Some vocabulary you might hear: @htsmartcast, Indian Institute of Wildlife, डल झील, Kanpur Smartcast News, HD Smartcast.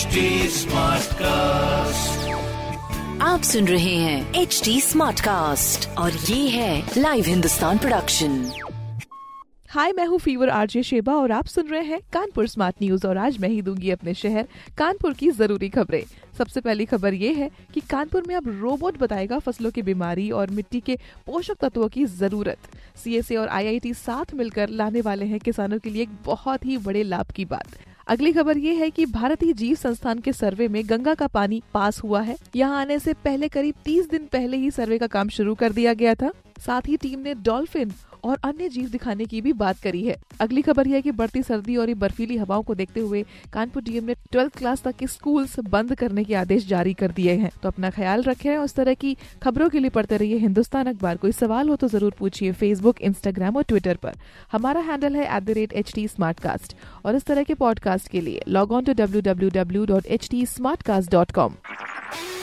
HD Smartcast, आप सुन रहे हैं HD Smartcast और ये है लाइव हिंदुस्तान प्रोडक्शन। हाय, मैं हूँ फीवर आरजे शेबा और आप सुन रहे हैं कानपुर स्मार्ट न्यूज और आज मैं ही दूंगी अपने शहर कानपुर की जरूरी खबरें। सबसे पहली खबर ये है कि कानपुर में अब रोबोट बताएगा फसलों की बीमारी और मिट्टी के पोषक तत्वों की जरूरत। CSA और IIT साथ मिलकर लाने वाले हैं किसानों के लिए एक बहुत ही बड़े लाभ की बात। अगली खबर ये है कि भारतीय जीव संस्थान के सर्वे में गंगा का पानी पास हुआ है। यहाँ आने से पहले करीब 30 दिन पहले ही सर्वे का काम शुरू कर दिया गया था। साथ ही टीम ने डॉल्फिन और अन्य जीव दिखाने की भी बात करी है। अगली खबर यह है कि बढ़ती सर्दी और बर्फीली हवाओं को देखते हुए कानपुर डीएम ने 12th क्लास तक के स्कूल्स बंद करने के आदेश जारी कर दिए हैं। तो अपना ख्याल रखें और इस तरह की खबरों के लिए पढ़ते रहिए हिंदुस्तान अखबार। कोई सवाल हो तो जरूर पूछिए फेसबुक, इंस्टाग्राम और ट्विटर पर। हमारा हैंडल है @htsmartcast और इस तरह के पॉडकास्ट के लिए लॉग ऑन टू www.htsmartcast.com।